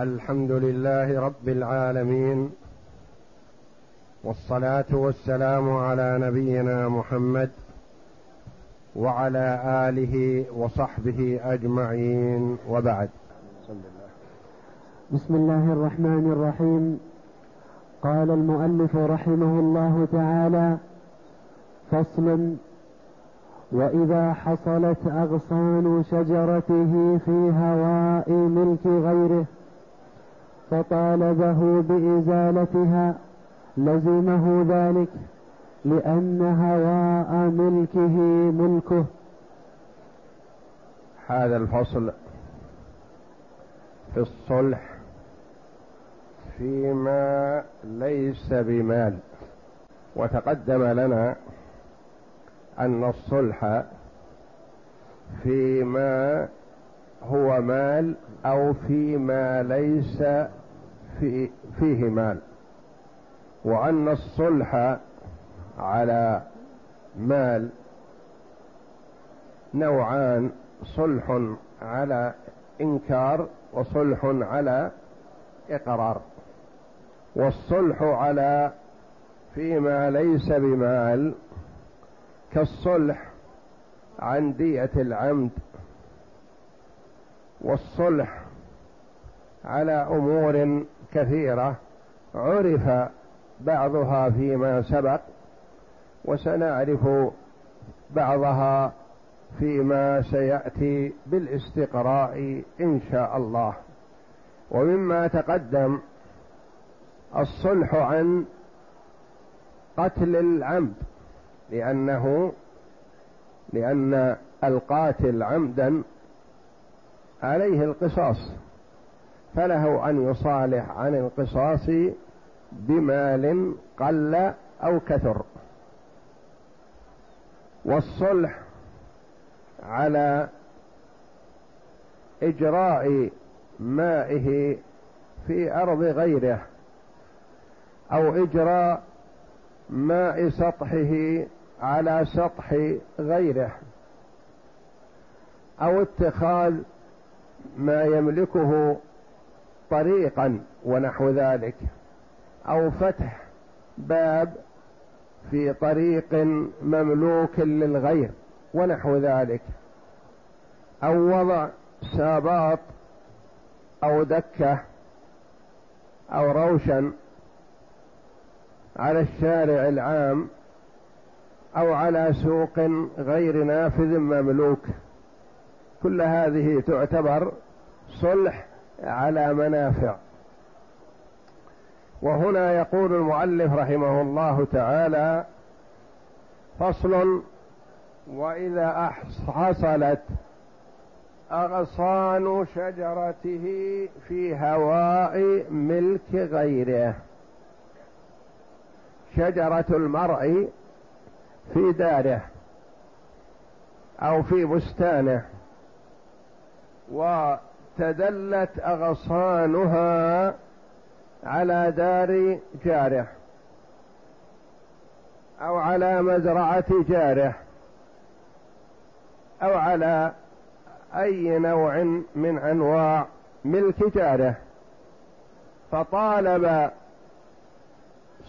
الحمد لله رب العالمين، والصلاة والسلام على نبينا محمد وعلى آله وصحبه أجمعين، وبعد. بسم الله الرحمن الرحيم. قال المؤلف رحمه الله تعالى: فصل: وإذا حصلت أغصان شجرته في هواء ملك غيره فطالبه بإزالتها لزمه ذلك، لأن هواء ملكه ملكه. هذا الفصل في الصلح فيما ليس بمال. وتقدم لنا أن الصلح فيما هو مال أو فيما ليس فيه مال، وأن الصلح على مال نوعان: صلح على إنكار وصلح على إقرار. والصلح على فيما ليس بمال كالصلح عن دية العمد، والصلح على أمور كثيرة عرف بعضها فيما سبق، وسنعرف بعضها فيما سيأتي بالاستقراء إن شاء الله. ومما تقدم الصلح عن قتل العمد، لأن القاتل عمدا عليه القصاص، فله أن يصالح عن القصاص بمال قل أو كثر. والصلح على إجراء مائه في أرض غيره، أو إجراء ماء سطحه على سطح غيره، أو اتخاذ ما يملكه طريقا ونحو ذلك، أو فتح باب في طريق مملوك للغير ونحو ذلك، أو وضع ساباط أو دكة أو روشا على الشارع العام أو على سوق غير نافذ مملوك. كل هذه تعتبر صلح على منافع. وهنا يقول المؤلف رحمه الله تعالى: فصل: وإذا حصلت أغصان شجرته في هواء ملك غيره. شجرة المرء في داره أو في بستانه، وتدلت أغصانها على دار جاره أو على مزرعة جاره أو على أي نوع من أنواع ملك جاره، فطالب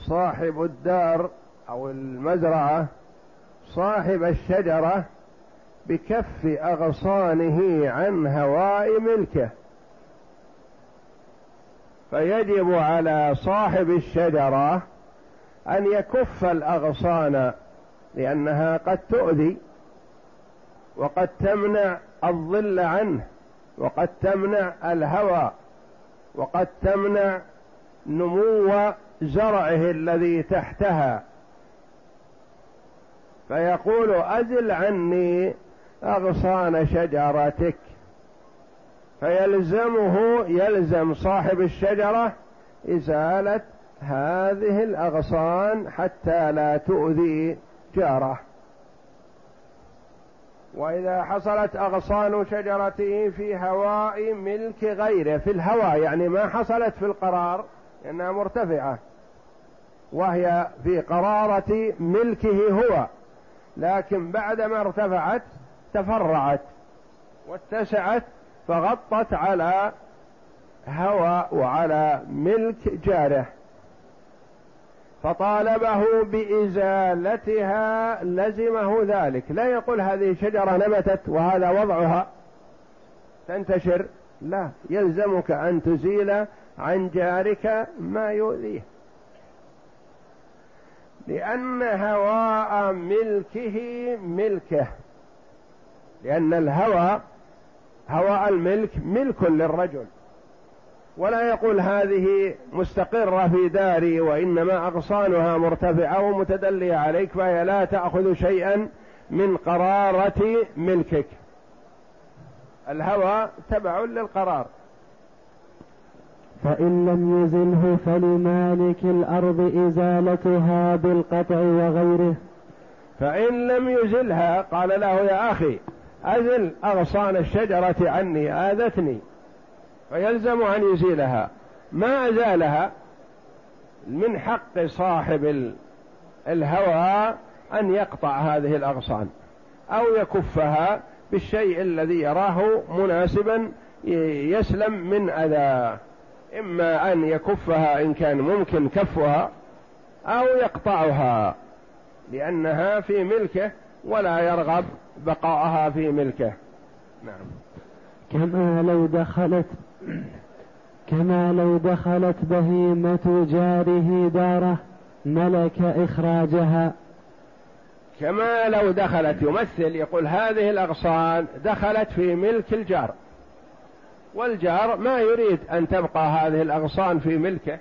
صاحب الدار أو المزرعة صاحب الشجرة بكف أغصانه عن هواء ملكه، فيجب على صاحب الشجرة أن يكف الأغصان، لأنها قد تؤذي وقد تمنع الظل عنه، وقد تمنع الهوى، وقد تمنع نمو زرعه الذي تحتها، فيقول: أزل عني أغصان شجرتك، يلزم صاحب الشجرة إزالة هذه الأغصان حتى لا تؤذي جاره. وإذا حصلت أغصان شجرته في هواء ملك غيره، في الهواء يعني ما حصلت في القرار، إنها مرتفعة وهي في قرارة ملكه هو، لكن بعدما ارتفعت تفرعت واتسعت فغطت على هوى وعلى ملك جاره، فطالبه بإزالتها لزمه ذلك. لا يقول هذه شجرة نبتت وهذا وضعها تنتشر، لا، يلزمك أن تزيل عن جارك ما يؤذيه، لأن هواء ملكه ملكه، لأن الهوى هواء الملك ملك للرجل، ولا يقول هذه مستقرة في داري وإنما أغصانها مرتفعة ومتدلية عليك فهي لا تأخذ شيئا من قرارة ملكك. الهوى تبع للقرار. فإن لم يزله فلمالك الأرض إزالتها بالقطع وغيره. فإن لم يزلها قال له يا أخي أزل أغصان الشجرة عني، آذتني، فيلزم أن يزيلها. ما أزالها من حق صاحب الهوى أن يقطع هذه الأغصان أو يكفها بالشيء الذي يراه مناسبا يسلم من أذى، إما أن يكفها إن كان ممكن كفها أو يقطعها لأنها في ملكه ولا يرغب بقاءها في ملكه. نعم. كما لو دخلت بهيمة جاره داره ملك إخراجها. كما لو دخلت، يمثل، يقول هذه الأغصان دخلت في ملك الجار، والجار ما يريد أن تبقى هذه الأغصان في ملكه.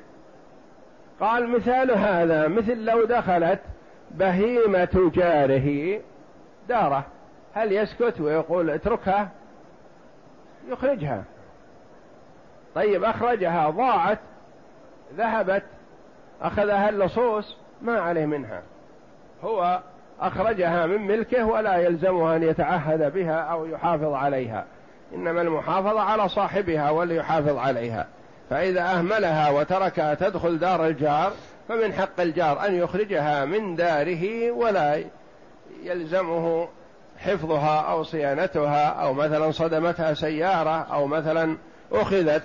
قال مثال هذا مثل لو دخلت بهيمة جاره داره، هل يسكت ويقول اتركها؟ يخرجها. طيب أخرجها، ضاعت، ذهبت، أخذها اللصوص، ما عليه منها، هو أخرجها من ملكه ولا يلزمها أن يتعهد بها أو يحافظ عليها، إنما المحافظة على صاحبها وليحافظ عليها. فإذا أهملها وتركها تدخل دار الجار فمن حق الجار أن يخرجها من داره ولا يلزمه حفظها أو صيانتها، أو مثلا صدمتها سيارة أو مثلا أخذت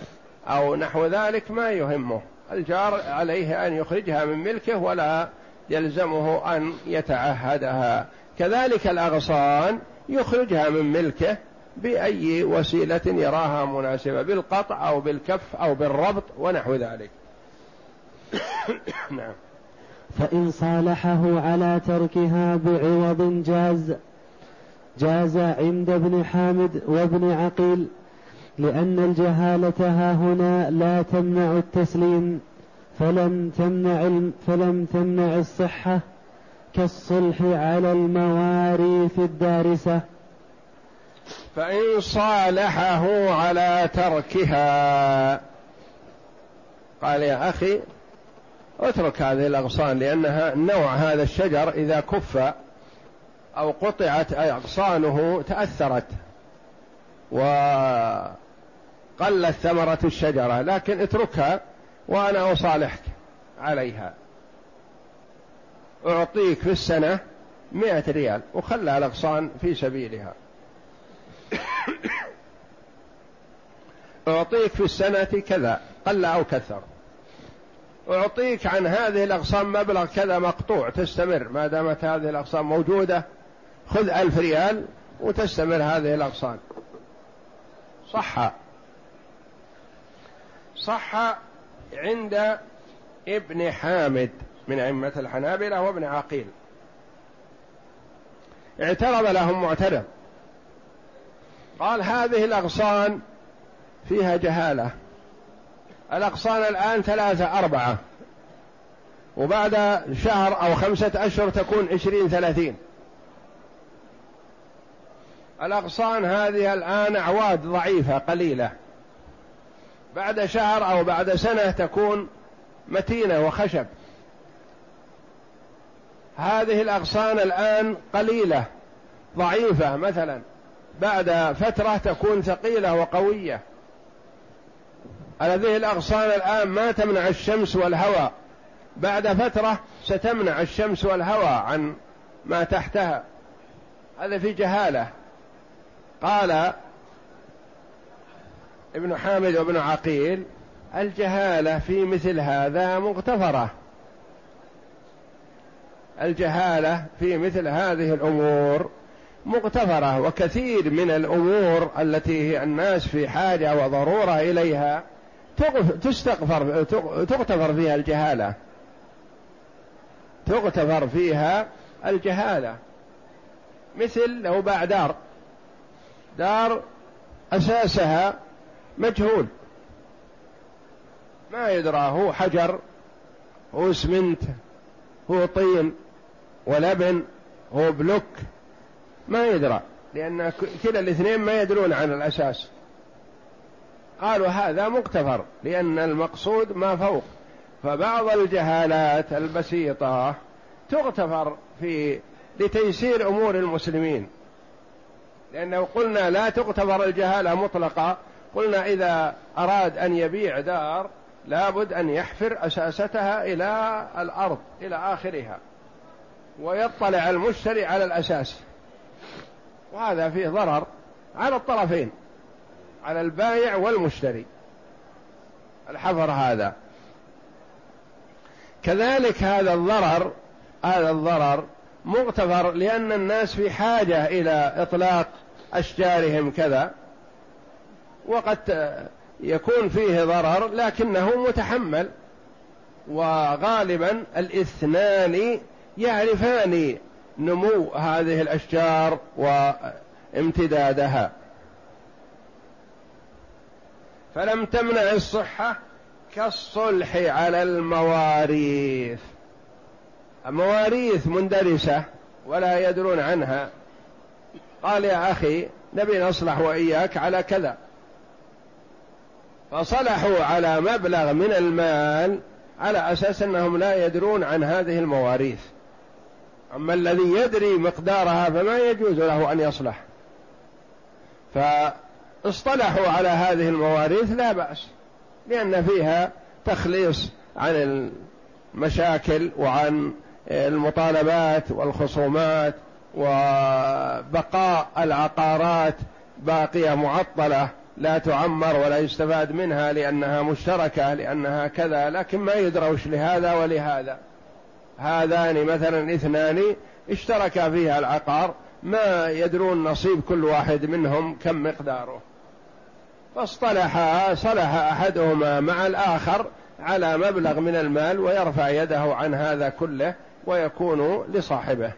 أو نحو ذلك، ما يهمه. الجار عليه أن يخرجها من ملكه ولا يلزمه أن يتعهدها. كذلك الأغصان يخرجها من ملكه بأي وسيلة يراها مناسبة، بالقطع أو بالكف أو بالربط ونحو ذلك. نعم. فإن صالحه على تركها بعوض جاز عند ابن حامد وابن عقيل، لأن الجهالة هاهنا لا تمنع التسليم، فلم تمنع الصحة كالصلح على المواريث الدارسة. فإن صالحه على تركها قال يا أخي اترك هذه الأغصان، لأنها نوع هذا الشجر إذا كف أو قطعت أغصانه تأثرت وقلت ثمرة الشجرة، لكن اتركها وأنا أصالحك عليها، أعطيك في السنة 100 ريال وخلى الأغصان في سبيلها، أعطيك في السنة كذا قل أو كثر، أعطيك عن هذه الأغصان مبلغ كذا مقطوع، تستمر ما دامت هذه الأغصان موجودة، خذ 1000 ريال وتستمر هذه الأغصان. صح عند ابن حامد من أئمة الحنابلة وابن عقيل. اعترض لهم معترض قال هذه الأغصان فيها جهالة، الأغصان الآن 3 4 وبعد شهر أو 5 أشهر تكون 20 30. الأغصان هذه الآن أعواد ضعيفة قليلة، بعد شهر أو بعد سنة تكون متينة وخشب. هذه الأغصان الآن قليلة ضعيفة، مثلا بعد فترة تكون ثقيلة وقوية. هذه الأغصان الآن ما تمنع الشمس والهواء، بعد فترة ستمنع الشمس والهواء عن ما تحتها، هذا في جهالة. قال ابن حامد وابن عقيل الجهالة في مثل هذا مغتفرة، الجهالة في مثل هذه الأمور مغتفرة، وكثير من الأمور التي الناس في حاجة وضرورة إليها تغتفر فيها الجهالة، تغتفر فيها الجهالة. مثل لو باع دار أساسها مجهول، ما يدرى هو حجر هو اسمنت هو طين ولبن هو بلوك، ما يدرى، لأن كلا الاثنين ما يدرون عن الأساس. قالوا هذا مغتفر لأن المقصود ما فوق. فبعض الجهالات البسيطة تغتفر في لتيسير أمور المسلمين، لأنه قلنا لا تغتفر الجهالة مطلقة، قلنا إذا أراد أن يبيع دار لابد أن يحفر أساستها إلى الأرض إلى آخرها ويطلع المشتري على الأساس، وهذا فيه ضرر على الطرفين، على البائع والمشتري، الحفر هذا. كذلك هذا الضرر مغتفر لأن الناس في حاجة إلى إطلاق أشجارهم كذا، وقد يكون فيه ضرر لكنه متحمل. وغالبا الاثنان يعرفان نمو هذه الأشجار وامتدادها، فلم تمنع الصحة كالصلح على المواريث. مواريث مندرسة ولا يدرون عنها، قال يا أخي نبي نصلح وإياك على كذا، فصلحوا على مبلغ من المال على أساس أنهم لا يدرون عن هذه المواريث. أما الذي يدري مقدارها فما يجوز له أن يصلح، فاصطلحوا على هذه المواريث لا بأس، لأن فيها تخليص عن المشاكل وعن المطالبات والخصومات، وبقاء العقارات باقية معطلة لا تعمر ولا يستفاد منها لأنها مشتركة لأنها كذا، لكن ما يدروش لهذا ولهذا. هذان مثلا اثنان اشتركا فيها العقار، ما يدرون نصيب كل واحد منهم كم مقداره، فصلح أحدهما مع الآخر على مبلغ من المال ويرفع يده عن هذا كله ويكون لصاحبه.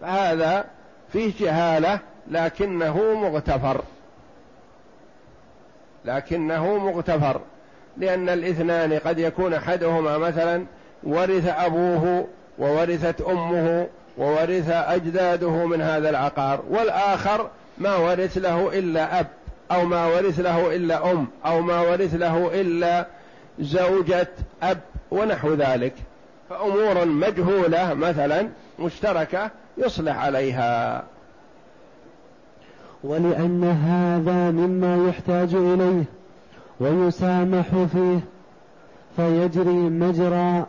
فهذا فيه جهالة لكنه مغتفر لأن الاثنان قد يكون أحدهما مثلا ورث أبوه وورثت أمه وورث أجداده من هذا العقار، والآخر ما ورث له إلا أب، أو ما ورث له إلا أم، أو ما ورث له إلا زوجة أب ونحو ذلك، فأمور مجهولة مثلا مشتركة يصلح عليها. ولأن هذا مما يحتاج إليه ويسامح فيه فيجري مجرى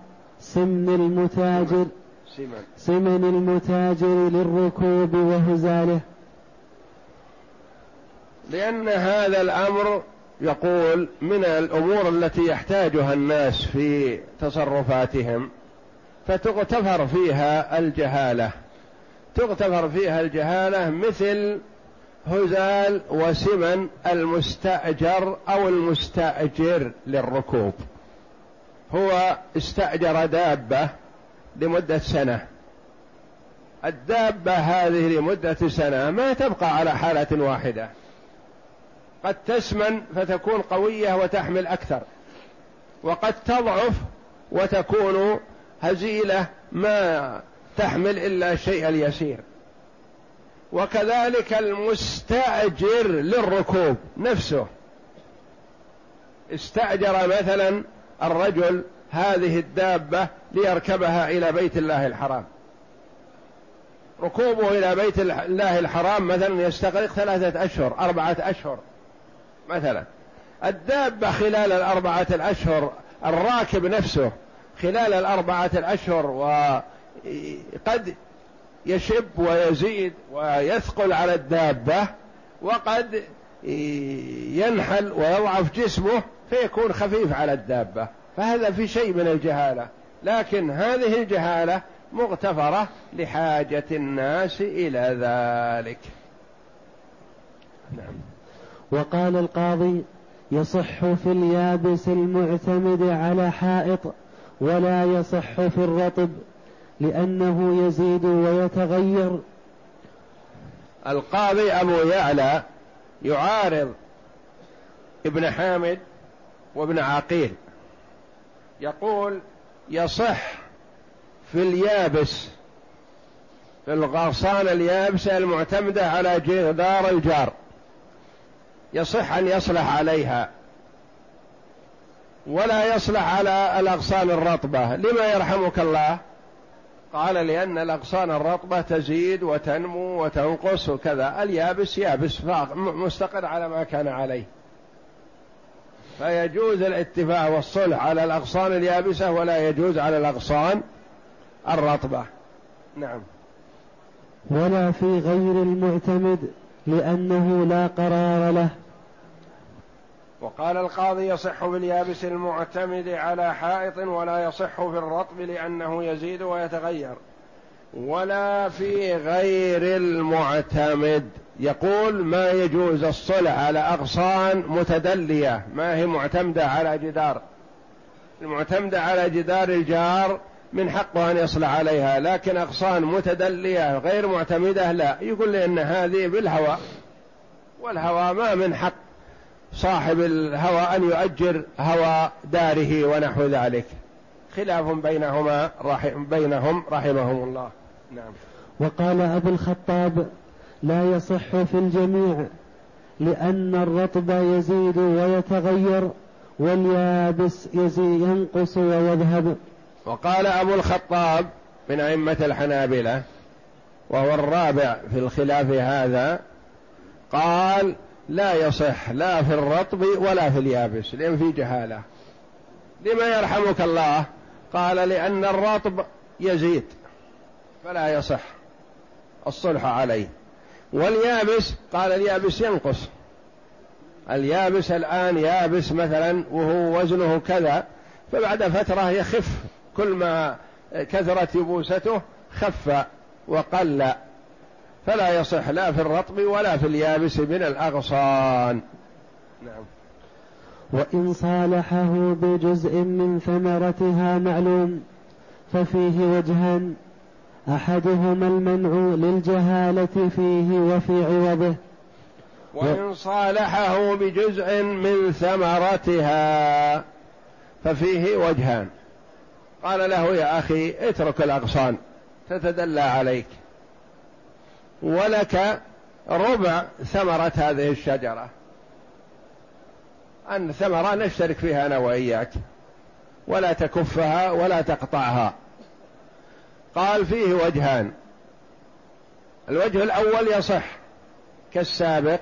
سمن المتاجر للركوب وهزاله، لأن هذا الأمر يقول من الأمور التي يحتاجها الناس في تصرفاتهم، فتغتفر فيها الجهالة، مثل هزال وسمن المستأجر أو المستأجر للركوب. هو استأجر دابة لمدة سنة، الدابة هذه لمدة سنة ما تبقى على حالة واحدة، قد تسمن فتكون قوية وتحمل أكثر، وقد تضعف وتكون هزيلة ما تحمل إلا الشيء اليسير. وكذلك المستأجر للركوب نفسه، استأجر مثلا الرجل هذه الدابة ليركبها إلى بيت الله الحرام، ركوبه إلى بيت الله الحرام مثلا يستغرق 3 أشهر 4 أشهر مثلا، الدابة خلال 4 أشهر، الراكب نفسه خلال 4 أشهر، وقد يشب ويزيد ويثقل على الدابة، وقد ينحل ويضعف جسمه فيكون خفيف على الدابة، فهذا في شيء من الجهالة، لكن هذه الجهالة مغتفرة لحاجة الناس إلى ذلك. نعم. وقال القاضي: يصح في اليابس المعتمد على حائط ولا يصح في الرطب لأنه يزيد ويتغير. القاضي أبو يعلى يعارض ابن حامد وابن عقيل، يقول يصح في اليابس، في الغرسانة اليابسة المعتمدة على جدار الجار يصح أن يصلح عليها، ولا يصلح على الأغصان الرطبة. لما يرحمك الله؟ قال لأن الأغصان الرطبة تزيد وتنمو وتنقص وكذا، اليابس يابس مستقر على ما كان عليه، فيجوز الاتفاق والصلح على الأغصان اليابسة ولا يجوز على الأغصان الرطبة. نعم. ولا في غير المعتمد لأنه لا قرار له. وقال القاضي: يصح باليابس المعتمد على حائط ولا يصح في الرطب لأنه يزيد ويتغير. ولا في غير المعتمد، يقول ما يجوز الصلح على أغصان متدلية ما هي معتمدة على جدار، المعتمدة على جدار الجار من حقه أن يصلح عليها، لكن أغصان متدلية غير معتمدة لا، يقول لأن هذه بالهواء، والهواء ما من حق صاحب الهواء أن يؤجر هواء داره ونحو ذلك. خلاف بينهم رحمهم الله. نعم. وقال أبو الخطاب: لا يصح في الجميع لأن الرطب يزيد ويتغير واليابس ينقص ويذهب. وقال أبو الخطاب من أئمة الحنابلة وهو الرابع في الخلاف هذا، قال لا يصح لا في الرطب ولا في اليابس لأن في جهالة. لما يرحمك الله؟ قال لأن الرطب يزيد فلا يصح الصلح عليه، واليابس قال اليابس ينقص، اليابس الآن يابس مثلا وهو وزنه كذا، فبعد فترة يخف، كل ما كثرت يبوسته خف وقل، فلا يصح لا في الرطب ولا في اليابس من الأغصان. نعم. وإن صالحه بجزء من ثمرتها معلوم ففيه وجهان، أحدهما المنع للجهالة فيه وفي عوضه. وإن صالحه بجزء من ثمرتها ففيه وجهان، قال له يا أخي اترك الأغصان تتدلى عليك، ولك ربع ثمرة هذه الشجرة، أن ثمرة نشترك فيها أنا وإياك، ولا تكفها ولا تقطعها. قال فيه وجهان، الوجه الأول يصح كالسابق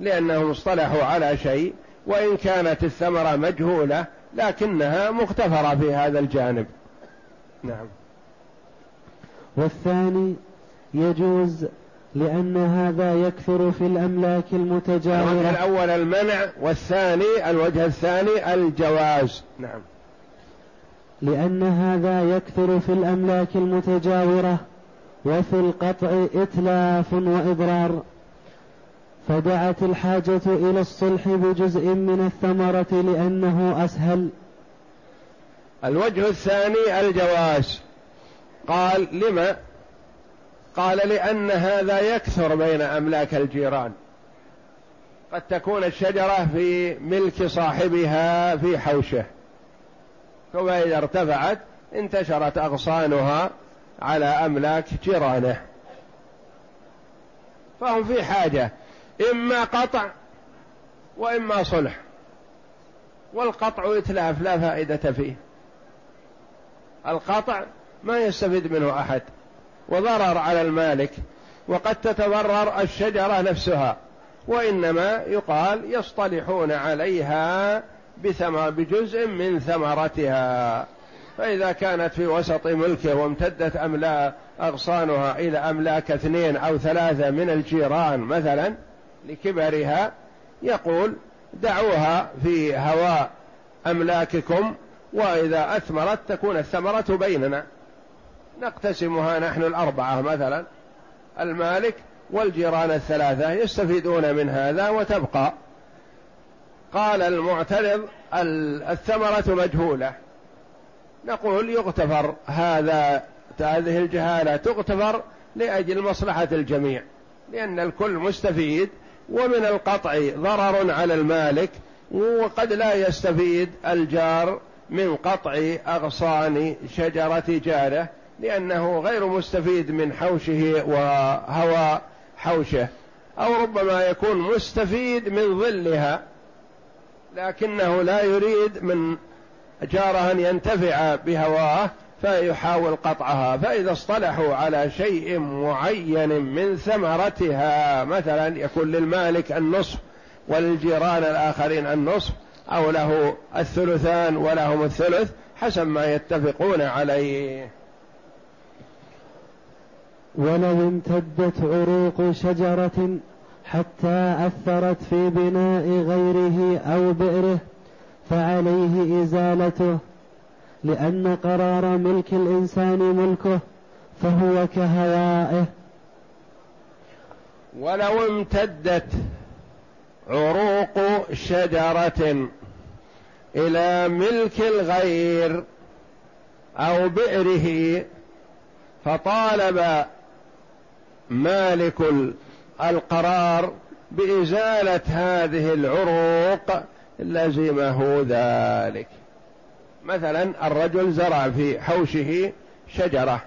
لأنهم اصطلحوا على شيء، وإن كانت الثمرة مجهولة لكنها مغتفرة في هذا الجانب. نعم. والثاني يجوز لأن هذا يكثر في الأملاك المتجاورة. الوجه الأول المنع، والثاني الوجه الثاني الجواز. نعم. لأن هذا يكثر في الأملاك المتجاورة وفي القطع إتلاف وإضرار، فدعت الحاجة إلى الصلح بجزء من الثمرة لأنه أسهل. الوجه الثاني الجواز، قال لما؟ قال لأن هذا يكثر بين أملاك الجيران، قد تكون الشجرة في ملك صاحبها في حوشه، ثم إذا ارتفعت انتشرت أغصانها على أملاك جيرانه، فهم في حاجة إما قطع وإما صلح، والقطع إتلاف لا فائدة فيه، القطع ما يستفيد منه أحد وضرر على المالك، وقد تتضرر الشجرة نفسها، وإنما يقال يصطلحون عليها بجزء من ثمرتها، فإذا كانت في وسط ملكه وامتدت أغصانها إلى أملاك 2 أو 3 من الجيران مثلا لكبرها، يقول دعوها في هواء أملاككم، وإذا أثمرت تكون الثمرة بيننا، نقتسمها نحن الأربعة مثلا، المالك والجيران الثلاثة يستفيدون من هذا وتبقى. قال المعترض الثمرة مجهولة، نقول يغتفر هذه الجهالة، تغتفر لأجل مصلحة الجميع، لأن الكل مستفيد، ومن القطع ضرر على المالك، وقد لا يستفيد الجار من قطع أغصان شجرة جاره لأنه غير مستفيد من حوشه وهواء حوشه، أو ربما يكون مستفيد من ظلها لكنه لا يريد من جاره أن ينتفع بهواه فيحاول قطعها. فإذا اصطلحوا على شيء معين من ثمرتها، مثلا يكون للمالك النصف والجيران الآخرين النصف، أو له الثلثان ولهم الثلث حسب ما يتفقون عليه. ولو امتدت عروق شجرة حتى أثرت في بناء غيره أو بئره فعليه إزالته، لأن قرار ملك الإنسان ملكه فهو كهوائه. ولو امتدت عروق شجرة إلى ملك الغير أو بئره فطالب مالك القرار بإزالة هذه العروق لزمه ذلك. مثلا الرجل زرع في حوشه شجرة،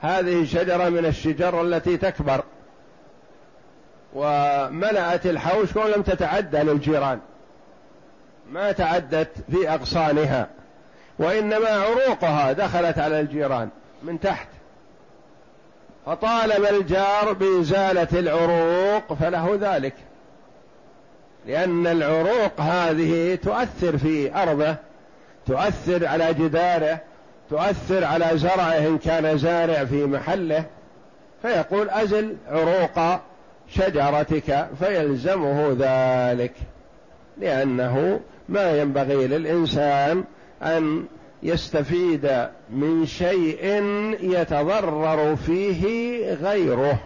هذه شجرة من الشجر التي تكبر وملأت الحوش ولم تتعدى للجيران، ما تعدت في أغصانها، وإنما عروقها دخلت على الجيران من تحت، فطالب الجار بإزالة العروق فله ذلك، لأن العروق هذه تؤثر في أرضه، تؤثر على جداره، تؤثر على زرعه إن كان زارع في محله، فيقول أزل عروق شجرتك فيلزمه ذلك، لأنه ما ينبغي للإنسان أن يستفيد من شيء يتضرر فيه غيره،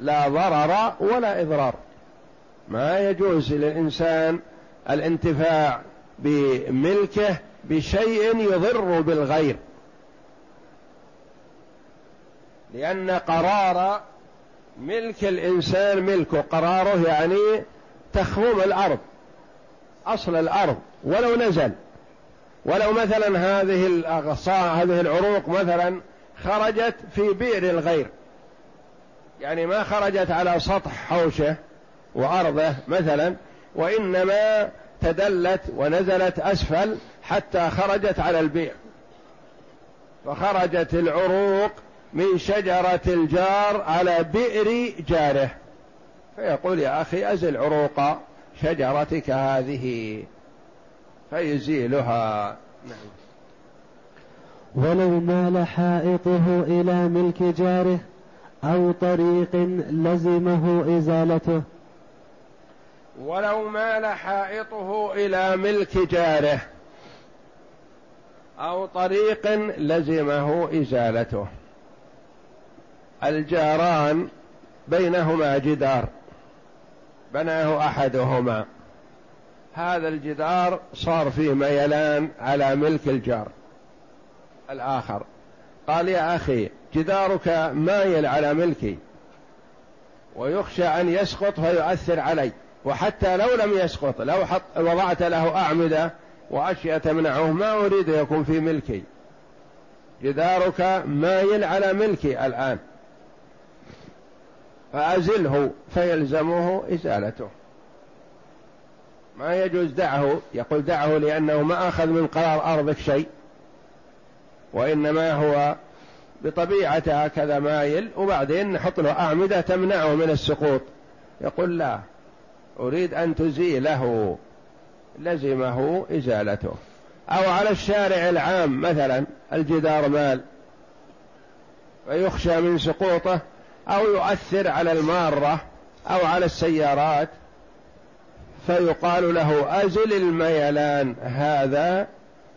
لا ضرر ولا إضرار. ما يجوز للإنسان الانتفاع بملكه بشيء يضر بالغير، لأن قرار ملك الإنسان ملكه، قراره يعني تخوم الأرض، أصل الأرض، ولو نزل، ولو مثلا هذه الأغصان، هذه العروق مثلا خرجت في بئر الغير، يعني ما خرجت على سطح حوشه وأرضه مثلا، وإنما تدلت ونزلت أسفل حتى خرجت على البئر، فخرجت العروق من شجرة الجار على بئر جاره، فيقول يا أخي أزل عروق شجرتك هذه فيزيلها. ولو مال حائطه إلى ملك جاره أو طريق لزمه إزالته. ولو مال حائطه إلى ملك جاره أو طريق لزمه إزالته. الجاران بينهما جدار بناه أحدهما، هذا الجدار صار فيه ميلان على ملك الجار الآخر، قال يا أخي جدارك مايل على ملكي ويخشى أن يسقط فيؤثر علي، وحتى لو لم يسقط، لو وضعت له أعمدة وأشياء تمنعه ما أريد يكون في ملكي، جدارك مايل على ملكي الآن فأزله فيلزمه إزالته. ما يجوز دعه، يقول دعه لأنه ما أخذ من قرار أرضك شيء، وإنما هو بطبيعته كذا مايل، وبعدين نحط له أعمدة تمنعه من السقوط، يقول لا أريد أن تزيله، لزمه إزالته. أو على الشارع العام مثلا الجدار مال فيخشى من سقوطه أو يؤثر على المارة أو على السيارات فيقال له أزل الميلان هذا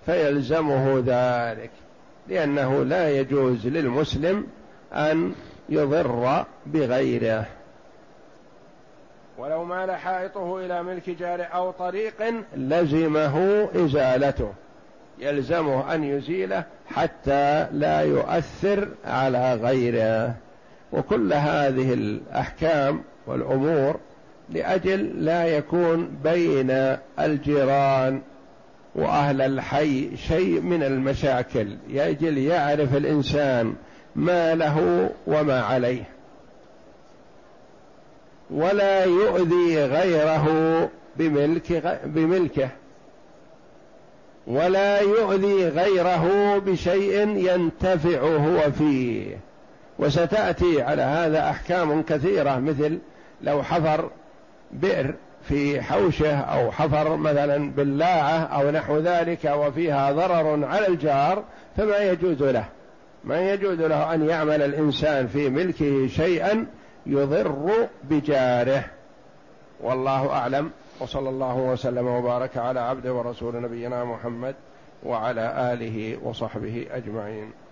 فيلزمه ذلك، لأنه لا يجوز للمسلم أن يضر بغيره. ولو مال حائطه إلى ملك جار أو طريق لزمه إزالته، يلزمه أن يزيله حتى لا يؤثر على غيره. وكل هذه الأحكام والأمور لأجل لا يكون بين الجيران وأهل الحي شيء من المشاكل، يجل يعرف الإنسان ما له وما عليه، ولا يؤذي غيره بملكه، ولا يؤذي غيره بشيء ينتفع هو فيه. وستأتي على هذا أحكام كثيرة، مثل لو حفر بئر في حوشه أو حفر مثلا بلاعة أو نحو ذلك وفيها ضرر على الجار، فما يجوز له، ما يجوز له أن يعمل الإنسان في ملكه شيئا يضر بجاره. والله أعلم، وصلى الله وسلم وبارك على عبده ورسول نبينا محمد وعلى آله وصحبه أجمعين.